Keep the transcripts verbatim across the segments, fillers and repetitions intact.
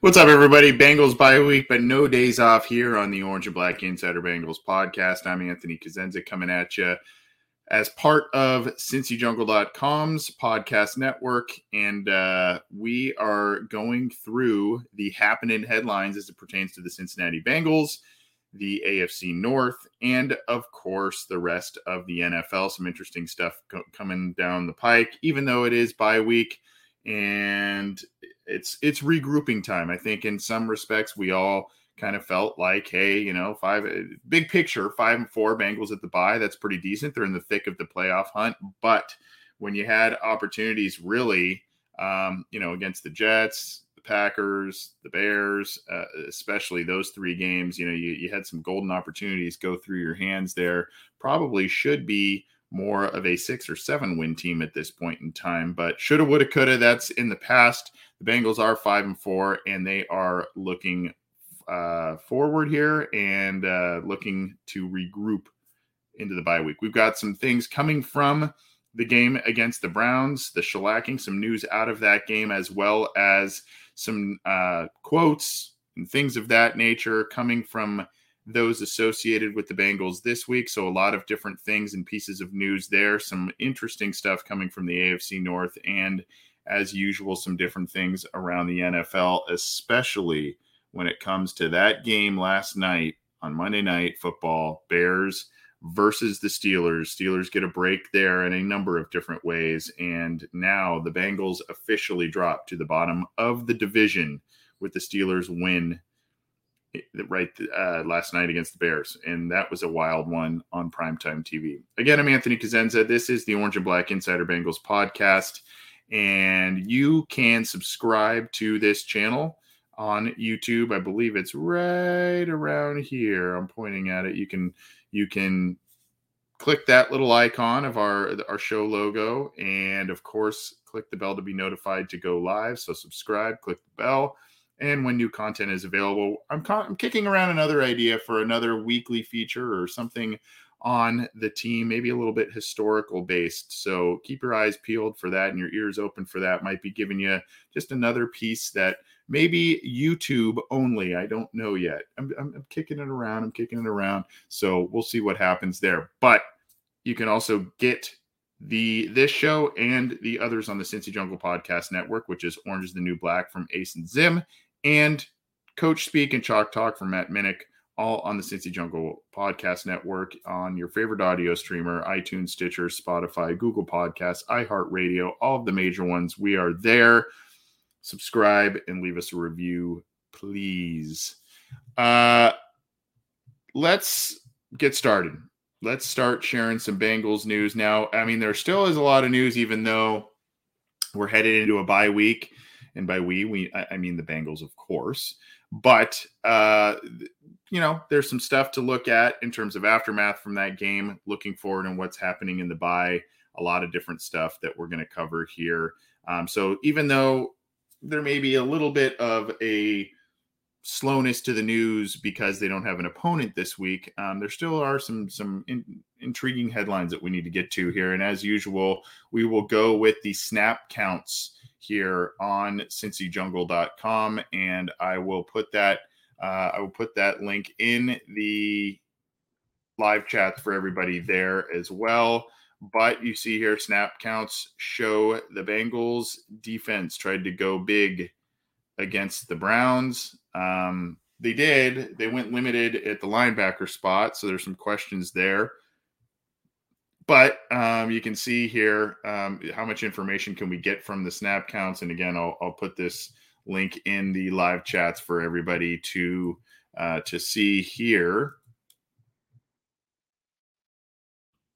What's up, everybody? Bengals bye week, but no days off here on the Orange and Black Insider Bengals podcast. I'm Anthony Cosenza coming at you as part of Cincy Jungle dot com's podcast network. And uh, we are going through the happening headlines as it pertains to the Cincinnati Bengals, the A F C North, and, of course, the rest of the N F L. Some interesting stuff co- coming down the pike, even though it is bye week. And it's it's regrouping time. I think in some respects, we all kind of felt like, hey, you know, five big picture, five and four Bengals at the bye. That's pretty decent. They're in the thick of the playoff hunt. But when you had opportunities really, um, you know, against the Jets, the Packers, the Bears, uh, especially those three games, you know, you, you had some golden opportunities go through your hands there. Probably should be more of a six or seven win team at this point in time, but shoulda, woulda, coulda, that's in the past. The Bengals are five and four, and they are looking uh, forward here and uh, looking to regroup into the bye week. We've got some things coming from the game against the Browns, the shellacking, some news out of that game, as well as some uh, quotes and things of that nature coming from those associated with the Bengals this week. So a lot of different things and pieces of news there. Some interesting stuff coming from the A F C North and, as usual, some different things around the N F L, especially when it comes to that game last night on Monday Night Football, Bears versus the Steelers. Steelers get a break there in a number of different ways. And now the Bengals officially drop to the bottom of the division with the Steelers win right uh, last night against the Bears, and that was a wild one on primetime T V. Again, I'm Anthony Cosenza. This is the Orange and Black Insider Bengals podcast, and you can subscribe to this channel on YouTube. I believe it's right around here. I'm pointing at it. You can you can click that little icon of our our show logo, and of course, click the bell to be notified to go live. So subscribe, click the bell. And when new content is available, I'm, ca- I'm kicking around another idea for another weekly feature or something on the team, maybe a little bit historical based. So keep your eyes peeled for that and your ears open for that. Might be giving you just another piece that maybe YouTube only. I don't know yet. I'm, I'm, I'm kicking it around. I'm kicking it around. So we'll see what happens there. But you can also get The this show and the others on the Cincy Jungle Podcast Network, which is Orange is the New Black from Ace and Zim, and Coach Speak and Chalk Talk from Matt Minnick, all on the Cincy Jungle Podcast Network on your favorite audio streamer, iTunes, Stitcher, Spotify, Google Podcasts, iHeartRadio, all of the major ones. We are there. Subscribe and leave us a review, please. Uh, let's get started. Let's start sharing some Bengals news now. I mean, there still is a lot of news, even though we're headed into a bye week. And by we, we I mean the Bengals, of course. But, uh, you know, there's some stuff to look at in terms of aftermath from that game, looking forward and what's happening in the bye. a lot of different stuff that we're going to cover here. Um, so even though there may be a little bit of a slowness to the news because they don't have an opponent this week, um, there still are some some in, intriguing headlines that we need to get to here. And as usual, we will go with the snap counts here on Cincy Jungle dot com, and I will put that uh, I will put that link in the live chat for everybody there as well. But you see here, snap counts show the Bengals defense tried to go big against the Browns. Um, they did. They went limited at the linebacker spot, so there's some questions there. But um, you can see here um, how much information can we get from the snap counts. And again, I'll, I'll put this link in the live chats for everybody to uh, to see here.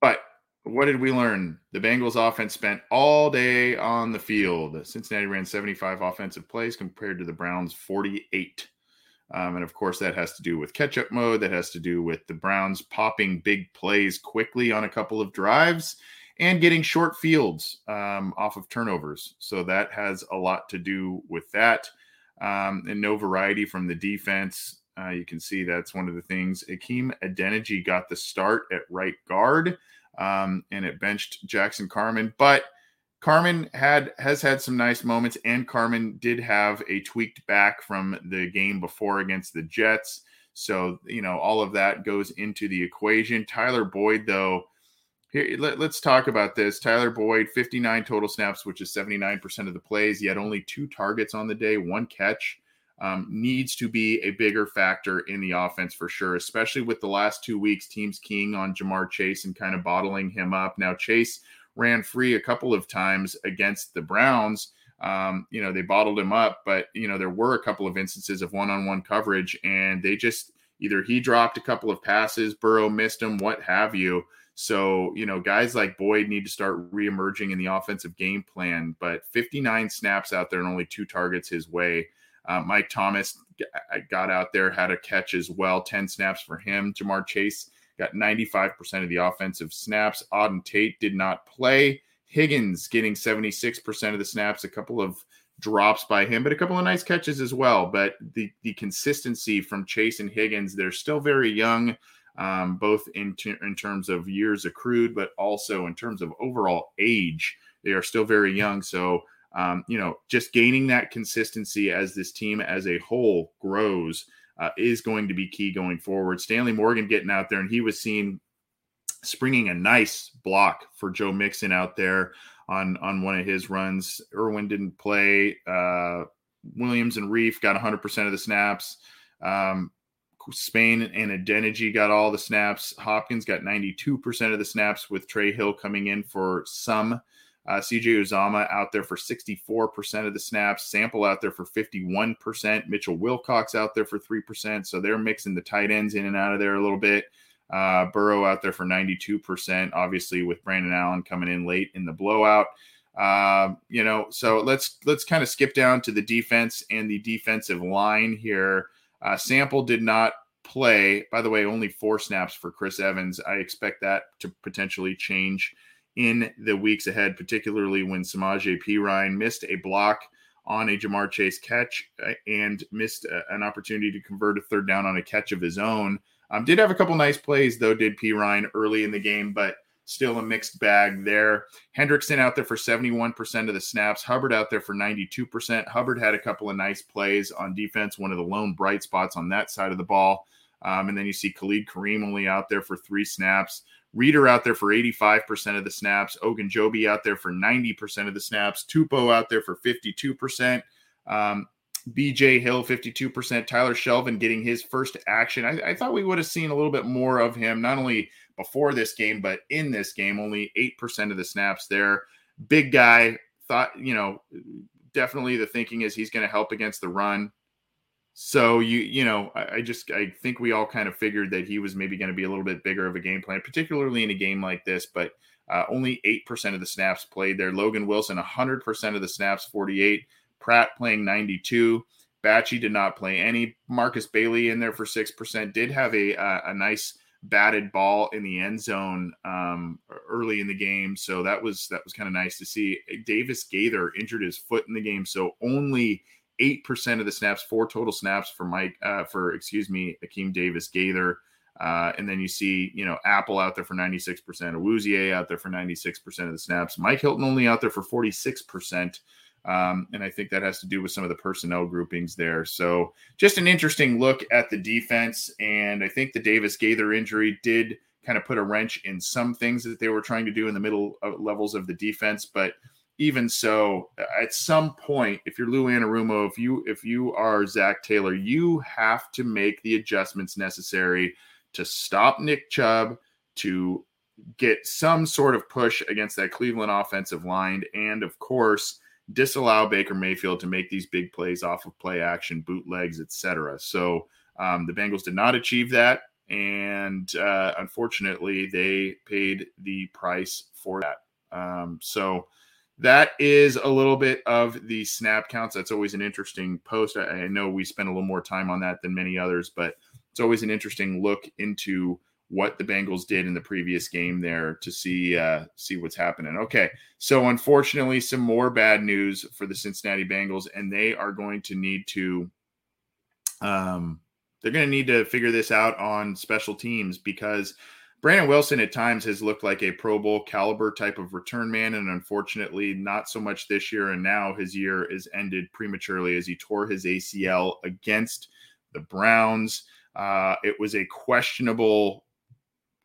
But what did we learn? The Bengals offense spent all day on the field. Cincinnati ran seventy-five offensive plays compared to the Browns' forty-eight. Um, and, of course, that has to do with catch-up mode. That has to do with the Browns popping big plays quickly on a couple of drives and getting short fields um, off of turnovers. So that has a lot to do with that. Um, and no variety from the defense. Uh, you can see that's one of the things. Akeem Adeniji got the start at right guard, um, and it benched Jackson Carman. But Carman had has had some nice moments, and Carman did have a tweaked back from the game before against the Jets. So, you know, all of that goes into the equation. Tyler Boyd, though, here, let, let's talk about this. Tyler Boyd, fifty-nine total snaps, which is seventy-nine percent of the plays. He had only two targets on the day, one catch. Um, needs to be a bigger factor in the offense for sure, especially with the last two weeks, teams keying on Jamar Chase and kind of bottling him up. Now, Chase ran free a couple of times against the Browns. Um, you know, they bottled him up, but, you know, there were a couple of instances of one-on-one coverage, and they just either he dropped a couple of passes, Burrow missed him, what have you. So, you know, guys like Boyd need to start reemerging in the offensive game plan, but fifty-nine snaps out there and only two targets his way. Uh, Mike Thomas got out there, had a catch as well, ten snaps for him. Jamar Chase got ninety-five percent of the offensive snaps. Auden Tate did not play. Higgins getting seventy-six percent of the snaps, a couple of drops by him, but a couple of nice catches as well. But the, the consistency from Chase and Higgins, they're still very young, um, both in, ter- in terms of years accrued, but also in terms of overall age. They are still very young, so Um, you know, just gaining that consistency as this team as a whole grows uh, is going to be key going forward. Stanley Morgan getting out there, and he was seen springing a nice block for Joe Mixon out there on, on one of his runs. Irwin didn't play. Uh, Williams and Reif got one hundred percent of the snaps. Um, Spain and Adeniji got all the snaps. Hopkins got ninety-two percent of the snaps, with Trey Hill coming in for some. Uh, C J Uzama out there for sixty-four percent of the snaps. Sample out there for fifty-one percent. Mitchell Wilcox out there for three percent. So they're mixing the tight ends in and out of there a little bit. Uh, Burrow out there for ninety-two percent, obviously with Brandon Allen coming in late in the blowout. Uh, you know, so let's let's kind of skip down to the defense and the defensive line here. Uh, Sample did not play. By the way, only four snaps for Chris Evans. I expect that to potentially change in the weeks ahead, particularly when Samaje Perine missed a block on a Jamar Chase catch and missed a, an opportunity to convert a third down on a catch of his own. Um, did have a couple nice plays, though, did Perine early in the game, but still a mixed bag there. Hendrickson out there for seventy-one percent of the snaps. Hubbard out there for ninety-two percent. Hubbard had a couple of nice plays on defense, one of the lone bright spots on that side of the ball. Um, and then you see Khalid Kareem only out there for three snaps. Reader out there for eighty-five percent of the snaps. Ogunjobi out there for ninety percent of the snaps. Tupo out there for fifty-two percent. Um, B J. Hill, fifty-two percent. Tyler Shelvin getting his first action. I, I thought we would have seen a little bit more of him, not only before this game, but in this game. Only eight percent of the snaps there. Big guy. Thought, you know, definitely the thinking is he's going to help against the run. So, you you know, I, I just I think we all kind of figured that he was maybe going to be a little bit bigger of a game plan, particularly in a game like this. But uh, only eight percent of the snaps played there. Logan Wilson, one hundred percent of the snaps, forty-eight. Pratt playing ninety-two. Batchy did not play any. Marcus Bailey in there for six percent. Did have a, uh, a nice batted ball in the end zone um, early in the game. So that was that was kind of nice to see. Davis-Gaither injured his foot in the game, so only eight percent of the snaps, four total snaps for Mike, uh, for, excuse me, Akeem Davis-Gaither. Uh, and then you see, you know, Apple out there for ninety-six percent, Awuzie out there for ninety-six percent of the snaps. Mike Hilton only out there for forty-six percent. Um, and I think that has to do with some of the personnel groupings there. So just an interesting look at the defense. And I think the Davis-Gaither injury did kind of put a wrench in some things that they were trying to do in the middle of levels of the defense. But even so, at some point, if you're Lou Anarumo, if you if you are Zach Taylor, you have to make the adjustments necessary to stop Nick Chubb, to get some sort of push against that Cleveland offensive line, and, of course, disallow Baker Mayfield to make these big plays off of play action, bootlegs, et cetera. So um, the Bengals did not achieve that, and uh, unfortunately, they paid the price for that. Um, so... That is a little bit of the snap counts. That's always an interesting post. I, I know we spend a little more time on that than many others, but it's always an interesting look into what the Bengals did in the previous game there to see uh, see what's happening. Okay, so unfortunately, some more bad news for the Cincinnati Bengals, and they are going to need to um, they're going to need to figure this out on special teams, because Brandon Wilson at times has looked like a Pro Bowl caliber type of return man, and unfortunately not so much this year, and now his year is ended prematurely as he tore his A C L against the Browns. Uh, it was a questionable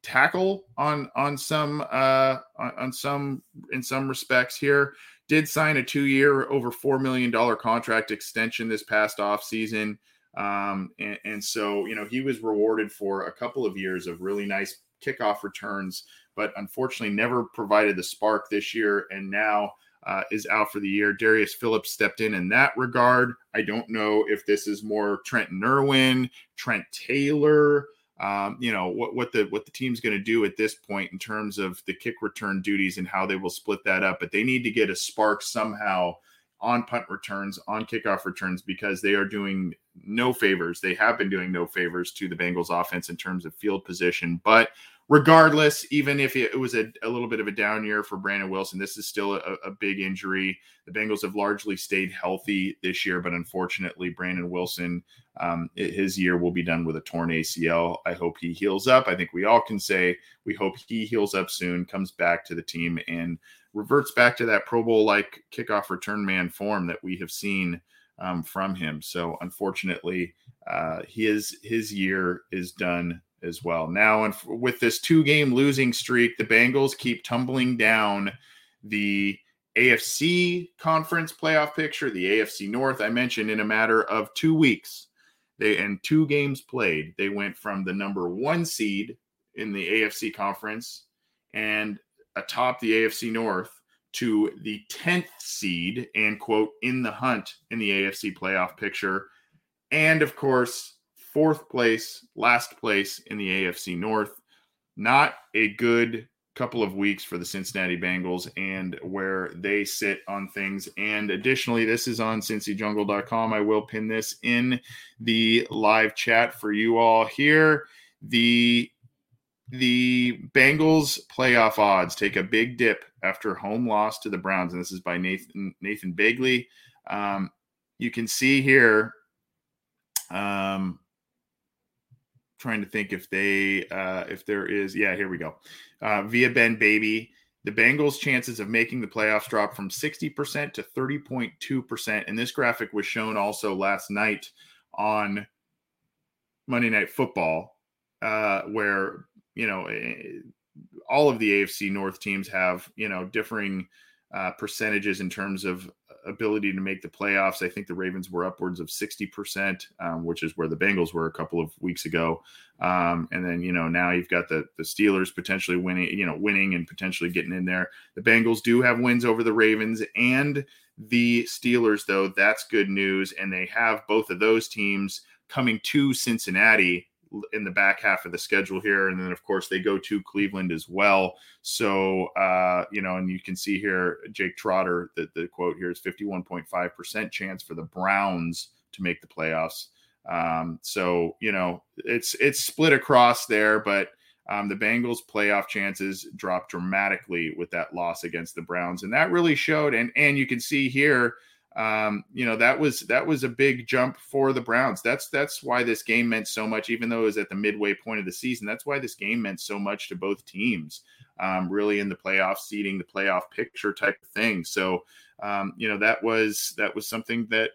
tackle on on some uh, on, on some in some respects here. Did sign a two-year, over four million dollars contract extension this past offseason, um, and, and so you know he was rewarded for a couple of years of really nice kickoff returns, but unfortunately never provided the spark this year, and now uh, is out for the year. Darius Phillips stepped in in that regard. I don't know if this is more Trent Nerwin, Trent Taylor, um, you know, what, what the what the team's going to do at this point in terms of the kick return duties and how they will split that up, but they need to get a spark somehow on punt returns, on kickoff returns, because they are doing no favors. They have been doing no favors to the Bengals offense in terms of field position. But regardless, even if it was a, a little bit of a down year for Brandon Wilson, this is still a, a big injury. The Bengals have largely stayed healthy this year, but unfortunately, Brandon Wilson, um, his year will be done with a torn A C L. I hope he heals up. I think we all can say we hope he heals up soon, comes back to the team, and reverts back to that Pro Bowl-like kickoff return man form that we have seen um, from him. So unfortunately, uh, his his year is done as well. Now, and f- with this two-game losing streak, the Bengals keep tumbling down the A F C conference playoff picture, the A F C North. I mentioned in a matter of two weeks, they and two games played, they went from the number one seed in the A F C conference and atop the A F C North to the tenth seed and, quote, in the hunt in the A F C playoff picture. And, of course, fourth place, last place in the A F C North. Not a good couple of weeks for the Cincinnati Bengals and where they sit on things. And additionally, this is on Cincy Jungle dot com. I will pin this in the live chat for you all here. The The Bengals playoff odds take a big dip after home loss to the Browns, and this is by Nathan Nathan Bagley. Um, you can see here, um, trying to think if they uh, if there is, yeah, here we go. Uh, via Ben Baby, the Bengals' chances of making the playoffs drop from sixty percent to thirty point two percent, and this graphic was shown also last night on Monday Night Football, uh, where you know, all of the A F C North teams have, you know, differing uh, percentages in terms of ability to make the playoffs. I think the Ravens were upwards of sixty percent, um, which is where the Bengals were a couple of weeks ago. Um, and then, you know, now you've got the, the Steelers potentially winning, you know, winning and potentially getting in there. The Bengals do have wins over the Ravens and the Steelers, though. That's good news. And they have both of those teams coming to Cincinnati in the back half of the schedule here. And then of course they go to Cleveland as well. So, uh, you know, and you can see here, Jake Trotter, the, the quote here is fifty-one point five percent chance for the Browns to make the playoffs. Um, so, you know, it's, it's split across there, but Um, the Bengals' playoff chances dropped dramatically with that loss against the Browns. And that really showed. And, and you can see here, um, you know, that was, that was a big jump for the Browns. That's, that's why this game meant so much, even though it was at the midway point of the season. That's why this game meant so much to both teams, um, really in the playoff seeding, the playoff picture type of thing. So, um, you know, that was, that was something that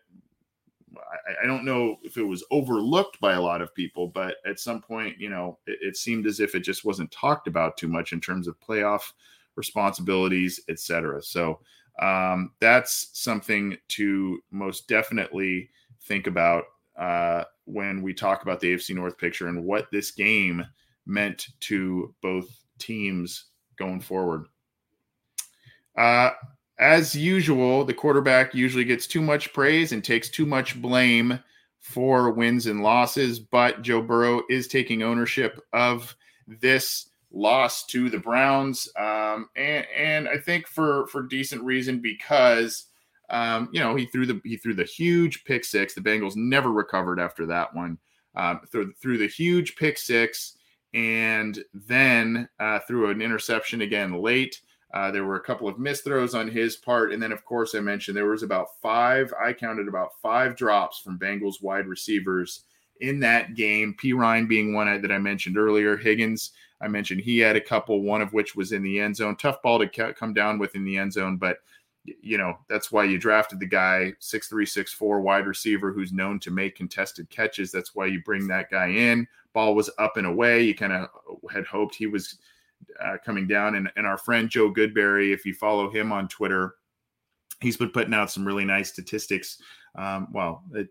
I, I don't know if it was overlooked by a lot of people, but at some point, you know, it, it seemed as if it just wasn't talked about too much in terms of playoff responsibilities, et cetera. So, Um, that's something to most definitely think about uh, when we talk about the A F C North picture and what this game meant to both teams going forward. Uh, as usual, the quarterback usually gets too much praise and takes too much blame for wins and losses, but Joe Burrow is taking ownership of this loss to the Browns, um, and and I think for for decent reason, because um, you know, he threw the he threw the huge pick six. The Bengals never recovered after that one. Um, threw, threw the huge pick six, and then uh, threw an interception again late. Uh, there were a couple of missed throws on his part, and then of course I mentioned there was about five. I counted about five drops from Bengals wide receivers in that game. P. Ryan being one that I mentioned earlier. Higgins, I mentioned he had a couple, one of which was in the end zone. Tough ball to come down with in the end zone, but, you know, that's why you drafted the guy, six three, six four wide receiver who's known to make contested catches. That's why you bring that guy in. Ball was up and away. You kind of had hoped he was uh, coming down. And, and our friend Joe Goodberry, if you follow him on Twitter, he's been putting out some really nice statistics. Um, well, it,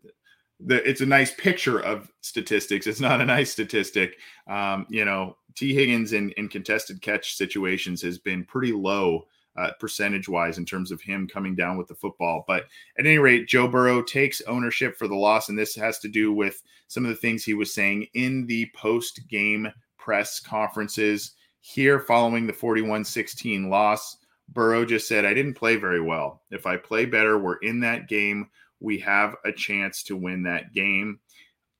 The, it's a nice picture of statistics. It's not a nice statistic. Um, you know, Tee Higgins in, in contested catch situations has been pretty low uh, percentage-wise in terms of him coming down with the football. But at any rate, Joe Burrow takes ownership for the loss, and this has to do with some of the things he was saying in the post-game press conferences. Here, following the forty-one sixteen loss, Burrow just said, "I didn't play very well. If I play better, we're in that game. We have a chance to win that game.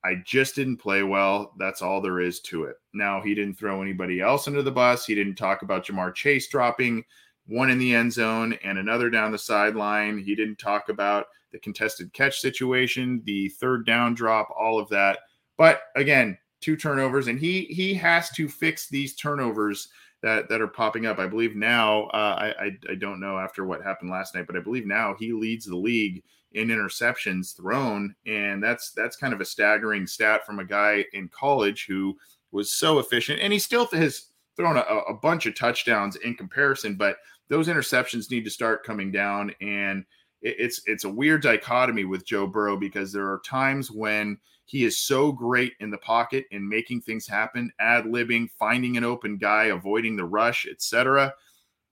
I just didn't play well. That's all there is to it." Now, he didn't throw anybody else under the bus. He didn't talk about Jamar Chase dropping one in the end zone and another down the sideline. He didn't talk about the contested catch situation, the third down drop, all of that. But again, two turnovers, and he he has to fix these turnovers that that are popping up. I believe now, uh, I, I I don't know after what happened last night, but I believe now he leads the league in interceptions thrown. And that's, that's kind of a staggering stat from a guy in college who was so efficient, and he still has thrown a, a bunch of touchdowns in comparison, but those interceptions need to start coming down. And it, it's, it's a weird dichotomy with Joe Burrow, because there are times when he is so great in the pocket and making things happen, ad-libbing, finding an open guy, avoiding the rush, et cetera.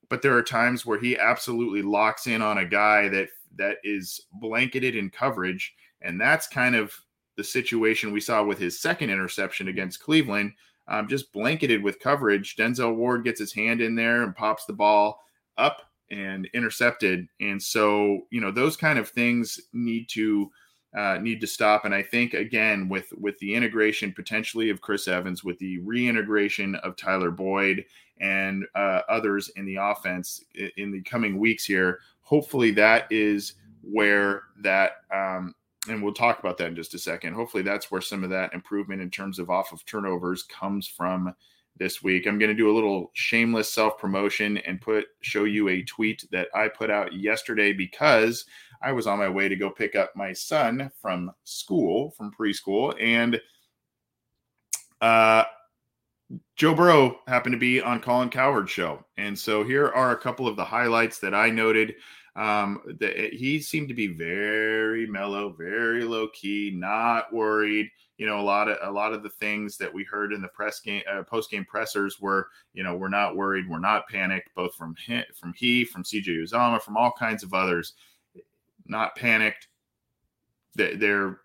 But there are times where he absolutely locks in on a guy that that is blanketed in coverage. And that's kind of the situation we saw with his second interception against Cleveland, um, just blanketed with coverage. Denzel Ward gets his hand in there and pops the ball up and intercepted. And so, you know, those kind of things need to uh, need to stop. And I think, again, with, with the integration potentially of Chris Evans, with the reintegration of Tyler Boyd and uh, others in the offense in the coming weeks here, hopefully that is where that, um, and we'll talk about that in just a second. Hopefully that's where some of that improvement in terms of off of turnovers comes from this week. I'm going to do a little shameless self-promotion and put show you a tweet that I put out yesterday, because I was on my way to go pick up my son from school, from preschool, and uh, Joe Burrow happened to be on Colin Cowherd's show. And so here are a couple of the highlights that I noted. Um, that he seemed to be very mellow, very low key, not worried. You know, a lot of a lot of the things that we heard in the press game, uh, post game pressers were, you know, we're not worried, we're not panicked. Both from him, from he, from C J Uzama, from all kinds of others, not panicked. They, they're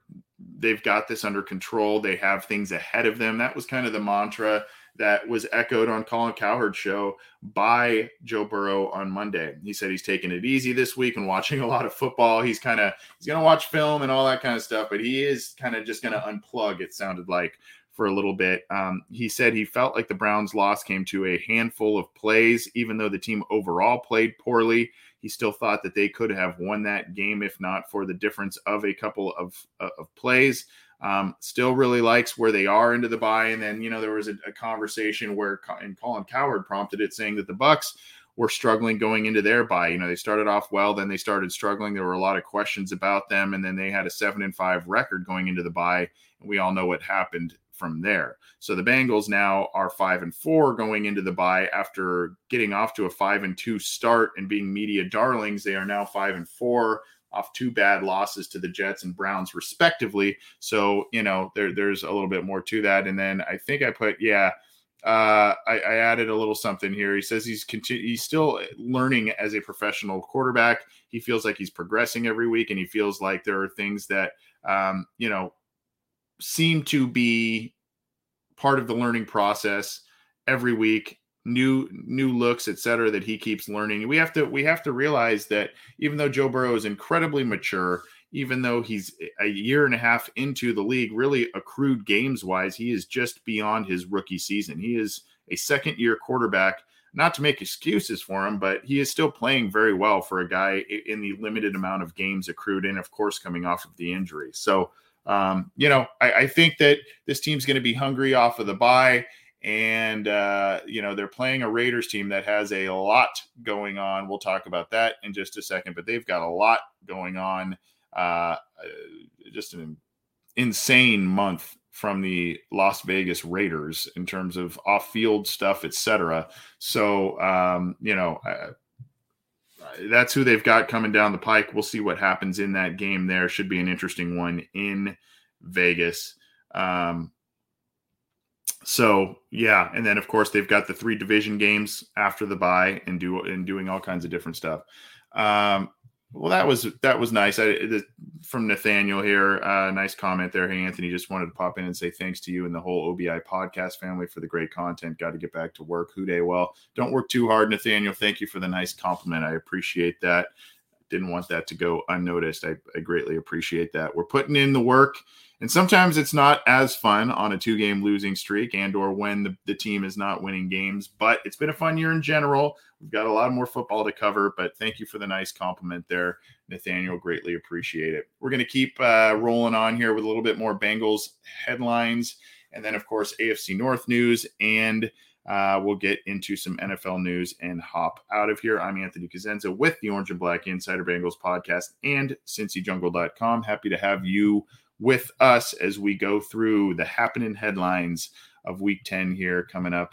they've got this under control. They have things ahead of them. That was kind of the mantra that was echoed on Colin Cowherd's show by Joe Burrow on Monday. He said he's taking it easy this week and watching a lot of football. He's kind of, he's going to watch film and all that kind of stuff, but he is kind of just going to unplug, it sounded like, for a little bit. Um, he said he felt like the Browns' loss came to a handful of plays. Even though the team overall played poorly, he still thought that they could have won that game, if not for the difference of a couple of, uh, of plays. Um, still really likes where they are into the bye. And then, you know, there was a, a conversation where, and Colin Cowherd prompted it, saying that the Bucs were struggling going into their bye. You know, they started off well, then they started struggling. There were a lot of questions about them, and then they had a seven and five record going into the bye. And we all know what happened from there. So the Bengals now are five and four going into the bye after getting off to a five and two start and being media darlings. They are now five and four off two bad losses to the Jets and Browns respectively. So, you know, there, there's a little bit more to that. And then I think I put, yeah, Uh, I, I added a little something here. He says he's continu- he's still learning as a professional quarterback. He feels like he's progressing every week, and he feels like there are things that, um, you know, seem to be part of the learning process every week. New new looks, et cetera, that he keeps learning. We have to we have to realize that even though Joe Burrow is incredibly mature, even though he's a year and a half into the league, really accrued games-wise, he is just beyond his rookie season. He is a second-year quarterback, not to make excuses for him, but he is still playing very well for a guy in the limited amount of games accrued in, of course, coming off of the injury. So, um, you know, I, I think that this team's going to be hungry off of the bye, and, uh, you know, they're playing a Raiders team that has a lot going on. We'll talk about that in just a second, but they've got a lot going on. Uh, just an insane month from the Las Vegas Raiders in terms of off-field stuff, et cetera. So, um, you know, uh, that's who they've got coming down the pike. We'll see what happens in that game there. Should be an interesting one in Vegas. Um, so, yeah. And then, of course, they've got the three division games after the bye and, do, and doing all kinds of different stuff. Um, Well, that was that was nice. I, the, from Nathaniel here, uh, nice comment there. Hey, Anthony, just wanted to pop in and say thanks to you and the whole O B I podcast family for the great content. Got to get back to work. Who day? Well, don't work too hard, Nathaniel. Thank you for the nice compliment. I appreciate that. Didn't want that to go unnoticed. I, I greatly appreciate that. We're putting in the work, and sometimes it's not as fun on a two-game losing streak and or when the, the team is not winning games, but it's been a fun year in general. We've got a lot more football to cover, but thank you for the nice compliment there, Nathaniel. Greatly appreciate it. We're going to keep uh, rolling on here with a little bit more Bengals headlines, and then, of course, A F C North news, and Uh, we'll get into some N F L news and hop out of here. I'm Anthony Cosenza with the Orange and Black Insider Bengals podcast and Cincy Jungle dot com. Happy to have you with us as we go through the happening headlines of Week ten here coming up.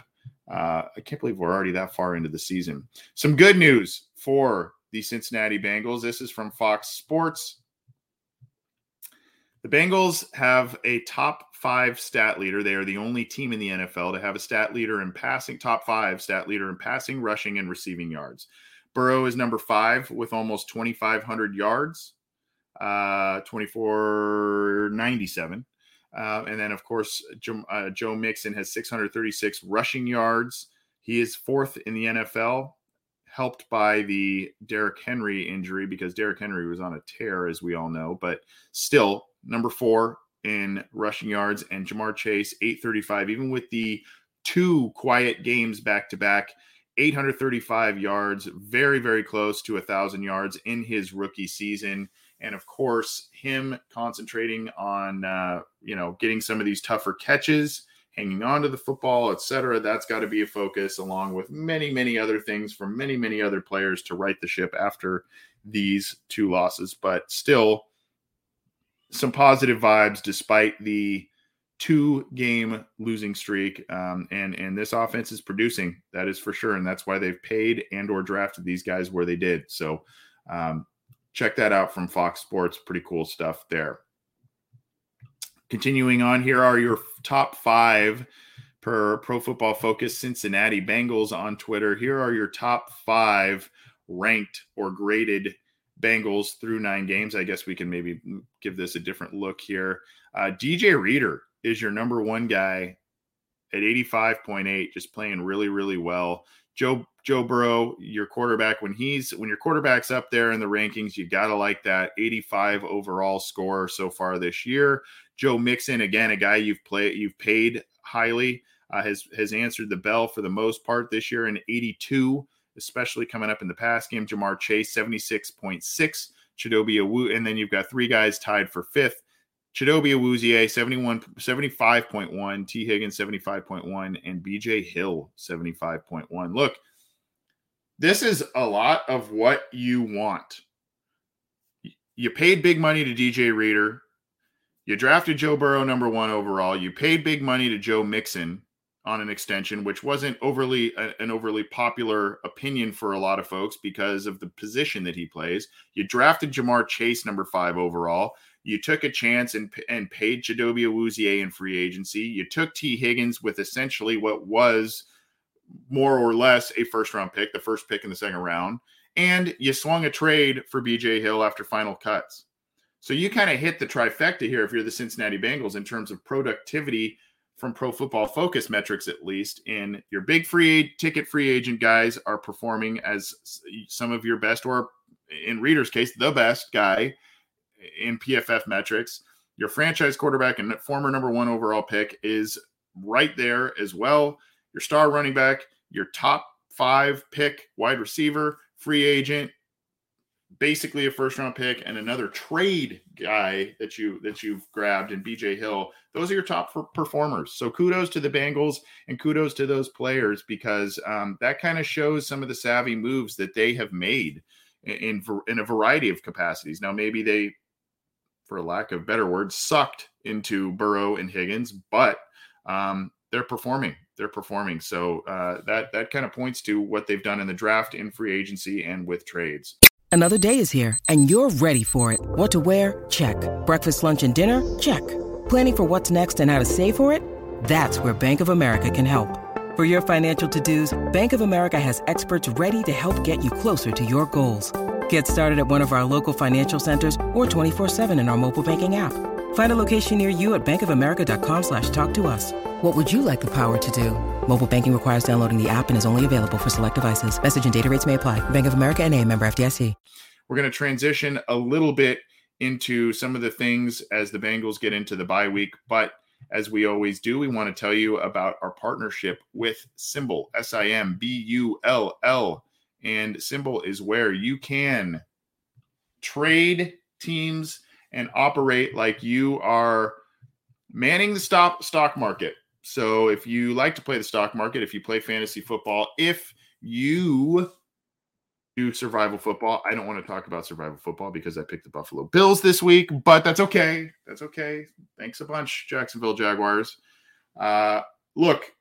Uh, I can't believe we're already that far into the season. Some good news for the Cincinnati Bengals. This is from Fox Sports. The Bengals have a top five stat leader. They are the only team in the N F L to have a stat leader in passing, top five stat leader in passing, rushing, and receiving yards. Burrow is number five with almost twenty-five hundred yards, uh, twenty-four ninety-seven. Uh, and then, of course, Joe, uh, Joe Mixon has six hundred thirty-six rushing yards. He is fourth in the N F L, helped by the Derrick Henry injury, because Derrick Henry was on a tear, as we all know, but still number four in rushing yards. And Jamar Chase, eight thirty-five, even with the two quiet games back to back, eight thirty-five yards, very, very close to a thousand yards in his rookie season. And of course, him concentrating on, uh, you know, getting some of these tougher catches, hanging on to the football, et cetera. That's got to be a focus, along with many, many other things from many, many other players to right the ship after these two losses, but still, some positive vibes despite the two-game losing streak, um, and and this offense is producing. That is for sure, and that's why they've paid and or drafted these guys where they did. So um, check that out from Fox Sports. Pretty cool stuff there. Continuing on, here are your top five per Pro Football Focus Cincinnati Bengals on Twitter. Here are your top five ranked or graded Bengals through nine games. I guess we can maybe give this a different look here. Uh, D J Reader is your number one guy at eighty-five point eight, just playing really, really well. Joe Joe Burrow, your quarterback, when he's when your quarterback's up there in the rankings, you gotta like that. eighty-five overall score so far this year. Joe Mixon, again, a guy you've played, you've paid highly, uh, has has answered the bell for the most part this year in eighty-two, especially coming up in the pass game. Jamar Chase, seventy-six point six. Chidobe Awuzie, and then you've got three guys tied for fifth. Chidobe Awuzie, seventy-one, seventy-five point one, Tee Higgins, seventy-five point one, and B J. Hill, seventy-five point one. Look, this is a lot of what you want. You paid big money to D J Reader. You drafted Joe Burrow number one overall. You paid big money to Joe Mixon on an extension, which wasn't overly uh, an overly popular opinion for a lot of folks because of the position that he plays. You drafted Jamar Chase number five overall. You took a chance and and paid Chidobe Awuzie in free agency. You took Tee Higgins with essentially what was more or less a first-round pick, the first pick in the second round, and you swung a trade for B J. Hill after final cuts. So you kind of hit the trifecta here if you're the Cincinnati Bengals in terms of productivity from Pro Football Focus metrics, at least, in your big free ticket free agent guys are performing as some of your best, or in Reader's case, the best guy in P F F metrics. Your franchise quarterback and former number one overall pick is right there as well. Your star running back, your top five pick wide receiver, free agent, basically a first-round pick, and another trade guy that you that you've grabbed in B J. Hill. Those are your top performers. So kudos to the Bengals and kudos to those players, because um, that kind of shows some of the savvy moves that they have made in in a variety of capacities. Now, maybe they, for lack of better words, sucked into Burrow and Higgins, but um, they're performing. They're performing. So uh, that that kind of points to what they've done in the draft, in free agency, and with trades. Another day is here, and you're ready for it. What to wear? Check. Breakfast, lunch, and dinner? Check. Planning for what's next and how to save for it? That's where Bank of America can help. For your financial to-dos, Bank of America has experts ready to help get you closer to your goals. Get started at one of our local financial centers or twenty-four seven in our mobile banking app. Find a location near you at bankofamerica.com slash talk to us. What would you like the power to do? Mobile banking requires downloading the app and is only available for select devices. Message and data rates may apply. Bank of America N A, member F D I C. We're going to transition a little bit into some of the things as the Bengals get into the bye week. But as we always do, we want to tell you about our partnership with Symbol, S I M B U L L. And Symbol is where you can trade teams and operate like you are manning the stop stock market. So if you like to play the stock market, if you play fantasy football, if you do survival football — I don't want to talk about survival football because I picked the Buffalo Bills this week, but that's okay. That's okay. Thanks a bunch, Jacksonville Jaguars. Uh, look,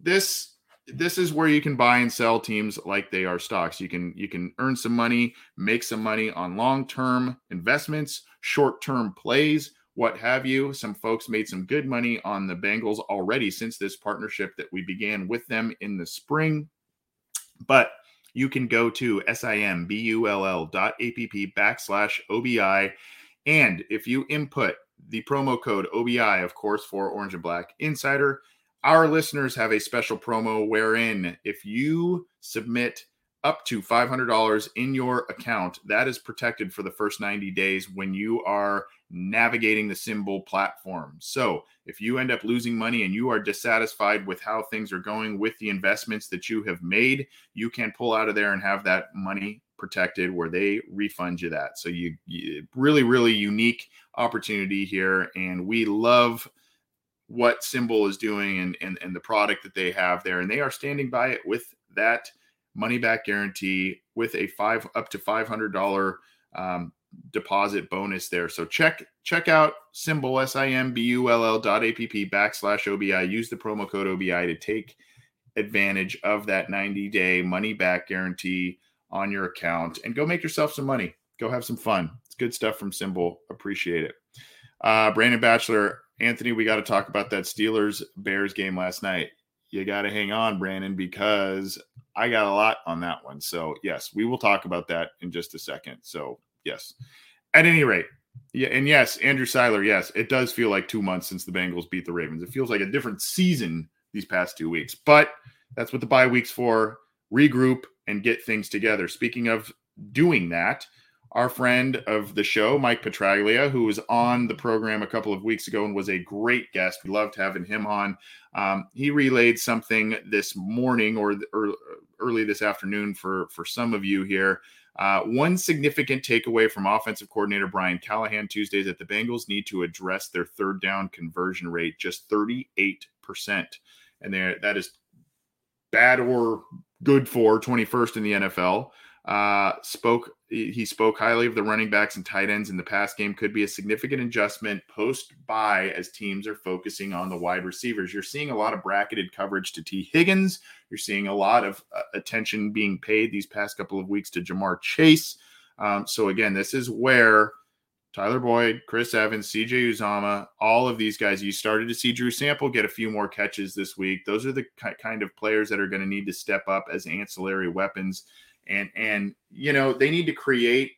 this this is where you can buy and sell teams like they are stocks. You can you can earn some money, make some money on long-term investments, short-term plays, what have you. Some folks made some good money on the Bengals already since this partnership that we began with them in the spring. But you can go to simbull.app backslash OBI. And if you input the promo code O B I, of course, for Orange and Black Insider, our listeners have a special promo wherein if you submit up to five hundred dollars in your account, that is protected for the first ninety days when you are navigating the Symbol platform. So if you end up losing money and you are dissatisfied with how things are going with the investments that you have made, you can pull out of there and have that money protected where they refund you that. So you, you really, really unique opportunity here. And we love what Symbol is doing and, and, and the product that they have there. And they are standing by it with that money back guarantee with a five up to five hundred dollars um, deposit bonus there. So check check out Symbol, S I M B U L L dot app backslash O B I. Use the promo code O B I to take advantage of that ninety-day money-back guarantee on your account. And go make yourself some money. Go have some fun. It's good stuff from Symbol. Appreciate it. Uh, Brandon Batchelor, Anthony, we got to talk about that Steelers-Bears game last night. You got to hang on, Brandon, because I got a lot on that one. So, yes, we will talk about that in just a second. So, yes. At any rate, yeah, and yes, Andrew Seiler, yes, it does feel like two months since the Bengals beat the Ravens. It feels like a different season these past two weeks, but that's what the bye week's for. regroup, and get things together. Speaking of doing that, our friend of the show, Mike Petraglia, who was on the program a couple of weeks ago and was a great guest. We loved having him on. Um, he relayed something this morning or, or early this afternoon for, for some of you here. Uh, one significant takeaway from offensive coordinator Brian Callahan Tuesday is that the Bengals need to address their third down conversion rate, just thirty-eight percent. And that is bad or good for twenty-first in the N F L. Uh, spoke he spoke highly of the running backs and tight ends in the pass game. Could be a significant adjustment post-bye as teams are focusing on the wide receivers. You're seeing a lot of bracketed coverage to Tee Higgins. You're seeing a lot of uh, attention being paid these past couple of weeks to Jamar Chase. Um, so again, this is where Tyler Boyd, Chris Evans, C J Uzama, all of these guys, you started to see Drew Sample get a few more catches this week. Those are the ki- kind of players that are going to need to step up as ancillary weapons. And, and you know, they need to create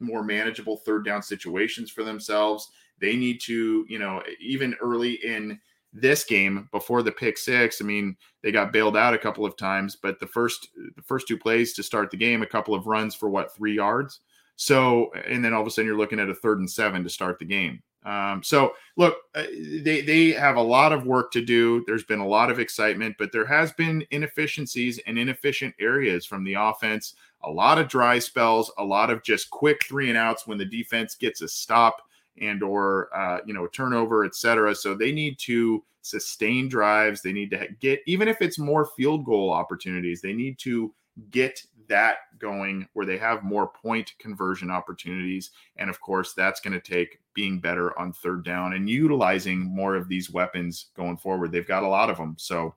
more manageable third down situations for themselves. They need to, you know, even early in this game before the pick six, I mean, they got bailed out a couple of times, but the first, the first two plays to start the game, a couple of runs for what, three yards. So, and then all of a sudden you're looking at a third and seven to start the game. Um, so look, they, they have a lot of work to do. There's been a lot of excitement, but there has been inefficiencies and inefficient areas from the offense, a lot of dry spells, a lot of just quick three and outs when the defense gets a stop and, or, uh, you know, a turnover, et cetera. So they need to sustain drives. They need to get, even if it's more field goal opportunities, they need to get that going where they have more point conversion opportunities. And of course, that's going to take being better on third down and utilizing more of these weapons going forward. They've got a lot of them. So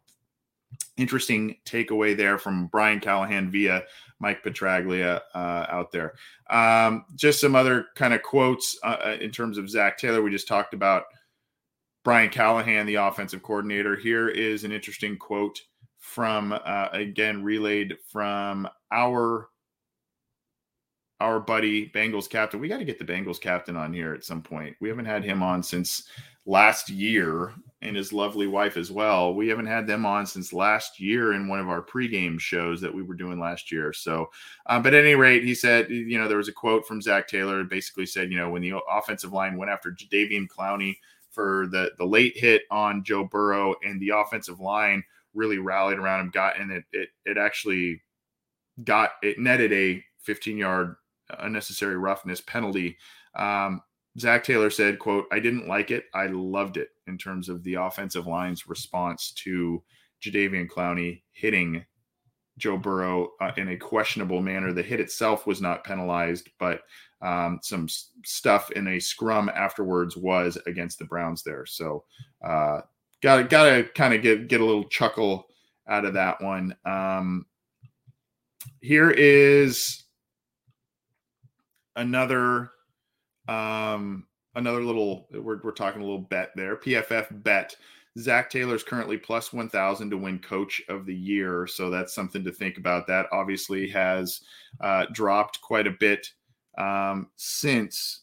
interesting takeaway there from Brian Callahan via Mike Petraglia uh, out there. Um, just some other kind of quotes uh, in terms of Zach Taylor. We just talked about Brian Callahan, the offensive coordinator. Here is an interesting quote from uh, again relayed from our our buddy Bengals captain. We got to get the Bengals captain on here at some point. We haven't had him on since last year, and his lovely wife as well. We haven't had them on since last year in one of our pregame shows that we were doing last year. So, uh, but at any rate, he said, you know, there was a quote from Zach Taylor basically said, you know, when the offensive line went after Jadeveon Clowney for the the late hit on Joe Burrow, and the offensive line really rallied around him, got, and it, it, it actually got, it netted a fifteen yard unnecessary roughness penalty. Um, Zach Taylor said, quote, "I didn't like it. I loved it," in terms of the offensive line's response to Jadeveon Clowney hitting Joe Burrow uh, in a questionable manner. The hit itself was not penalized, but um, some stuff in a scrum afterwards was against the Browns there. So, uh, Got got to kind of get get a little chuckle out of that one. Um, here is another um, another little we're we're talking a little bet there. P F F bet. Zach Taylor's currently plus one thousand to win Coach of the Year, so that's something to think about. That obviously has uh, dropped quite a bit um, since.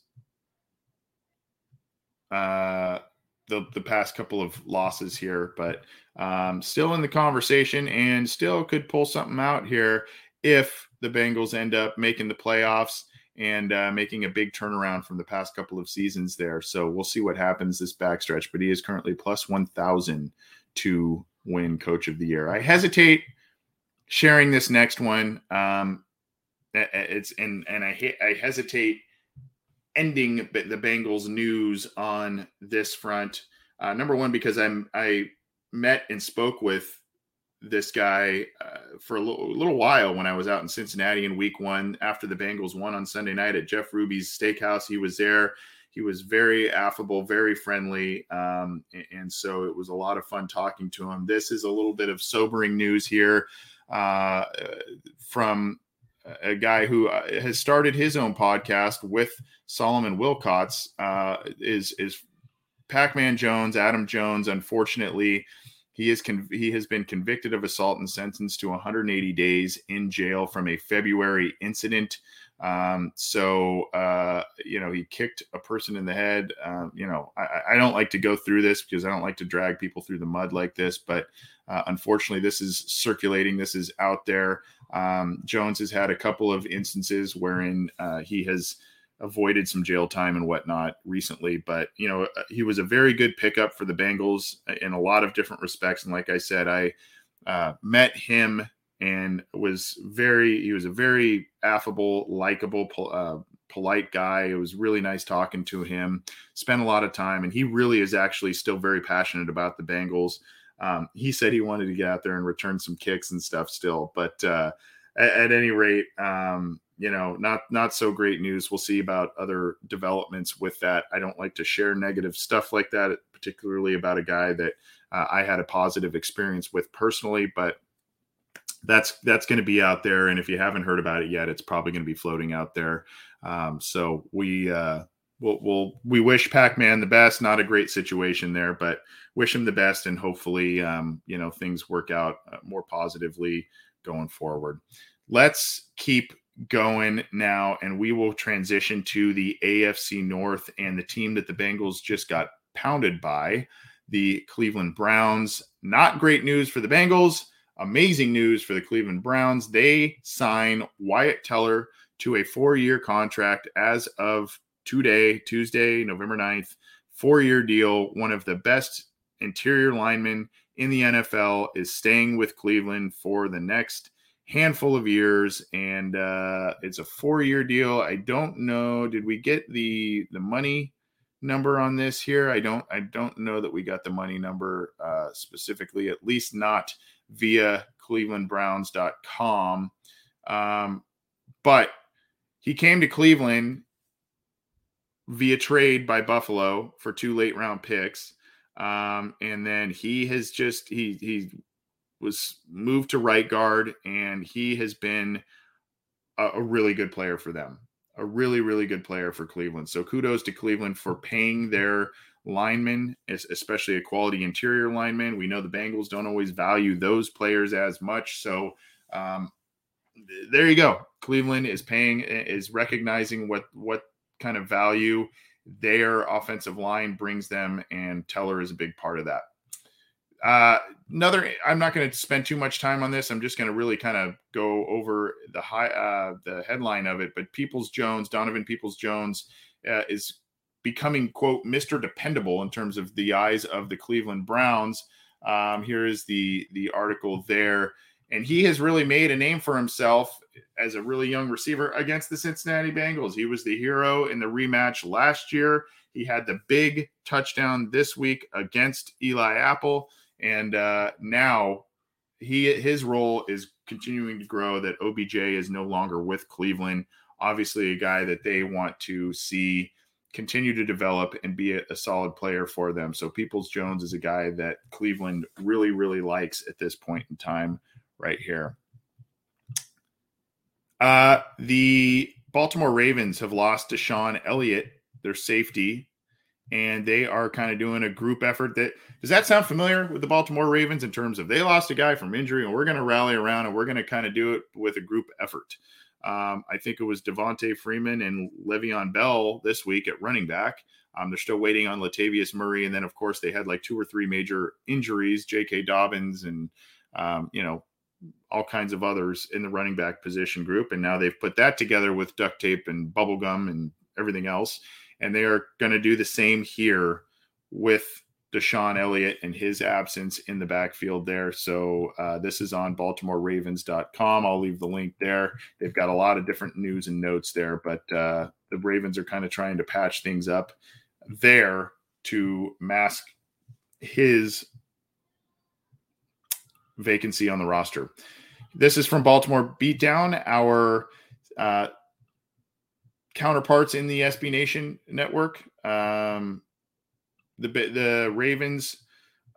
Uh, The, the past couple of losses here, but um, still in the conversation and still could pull something out here if the Bengals end up making the playoffs and uh, making a big turnaround from the past couple of seasons there. So we'll see what happens this backstretch, but he is currently plus one thousand to win Coach of the Year. I hesitate sharing this next one. Um, it's and and I hate, I hesitate ending the Bengals news on this front. Uh, number one, because I'm, I met and spoke with this guy uh, for a little, little while when I was out in Cincinnati in week one after the Bengals won on Sunday night at Jeff Ruby's Steakhouse. He was there. He was very affable, very friendly. Um, and, and so it was a lot of fun talking to him. This is a little bit of sobering news here uh, from a guy who has started his own podcast with Solomon Wilcots. uh, is, is Pac-Man Jones, Adam Jones. Unfortunately, he is, con- he has been convicted of assault and sentenced to one hundred eighty days in jail from a February incident. Um, so, uh, you know, he kicked a person in the head. Um, you know, I, I don't like to go through this because I don't like to drag people through the mud like this, but uh, unfortunately this is circulating. This is out there. Um, Jones has had a couple of instances wherein uh, he has avoided some jail time and whatnot recently, but you know, he was a very good pickup for the Bengals in a lot of different respects. And like I said, I uh, met him and was very, he was a very affable, likable, pol- uh, polite guy. It was really nice talking to him, spent a lot of time, and he really is actually still very passionate about the Bengals. Um, he said he wanted to get out there and return some kicks and stuff still, but uh, at, at any rate, um, you know, not, not so great news. We'll see about other developments with that. I don't like to share negative stuff like that, particularly about a guy that uh, I had a positive experience with personally, but that's, that's going to be out there. And if you haven't heard about it yet, it's probably going to be floating out there. Um, so we, uh, we'll, we'll, we wish Pac-Man the best, not a great situation there, but wish him the best. And hopefully, um, you know, things work out more positively going forward. Let's keep going now, and we will transition to the A F C North and the team that the Bengals just got pounded by, the Cleveland Browns. Not great news for the Bengals, amazing news for the Cleveland Browns. They sign Wyatt Teller to a four-year contract as of today, Tuesday, November ninth, four-year deal. One of the best interior linemen in the N F L is staying with Cleveland for the next handful of years, and uh it's a four-year deal. I don't know, did we get the the money number on this here? I don't I don't know that we got the money number uh specifically, at least not via Cleveland Browns dot com. Um but he came to Cleveland via trade by Buffalo for two late round picks. Um and then he has just he he was moved to right guard, and he has been a, a really good player for them. A really, really good player for Cleveland. So kudos to Cleveland for paying their linemen, especially a quality interior lineman. We know the Bengals don't always value those players as much. So um, there you go. Cleveland is paying, is recognizing what, what kind of value their offensive line brings them, and Teller is a big part of that. Uh, another, I'm not going to spend too much time on this. I'm just going to really kind of go over the high, uh, the headline of it, but Peoples Jones, Donovan Peoples Jones, uh, is becoming, quote, Mister Dependable in terms of the eyes of the Cleveland Browns. Um, here is the, the article there. And he has really made a name for himself as a really young receiver against the Cincinnati Bengals. He was the hero in the rematch last year. He had the big touchdown this week against Eli Apple. And uh, now he his role is continuing to grow, that O B J is no longer with Cleveland. Obviously a guy that they want to see continue to develop and be a, a solid player for them. So Peoples Jones is a guy that Cleveland really, really likes at this point in time right here. Uh, the Baltimore Ravens have lost Deshaun Elliott, their safety, and they are kind of doing a group effort. That does that sound familiar with the Baltimore Ravens in terms of they lost a guy from injury, and we're going to rally around and we're going to kind of do it with a group effort. Um, I think it was Devontae Freeman and Le'Veon Bell this week at running back. Um, they're still waiting on Latavius Murray. And then of course they had like two or three major injuries, J K Dobbins and um, you know, all kinds of others in the running back position group. And now they've put that together with duct tape and bubble gum and everything else. And they are going to do the same here with Deshaun Elliott and his absence in the backfield there. So uh, this is on Baltimore Ravens dot com. I'll leave the link there. They've got a lot of different news and notes there, but uh, the Ravens are kind of trying to patch things up there to mask his vacancy on the roster. This is from Baltimore Beatdown, our uh, counterparts in the S B Nation network. Um, the the Ravens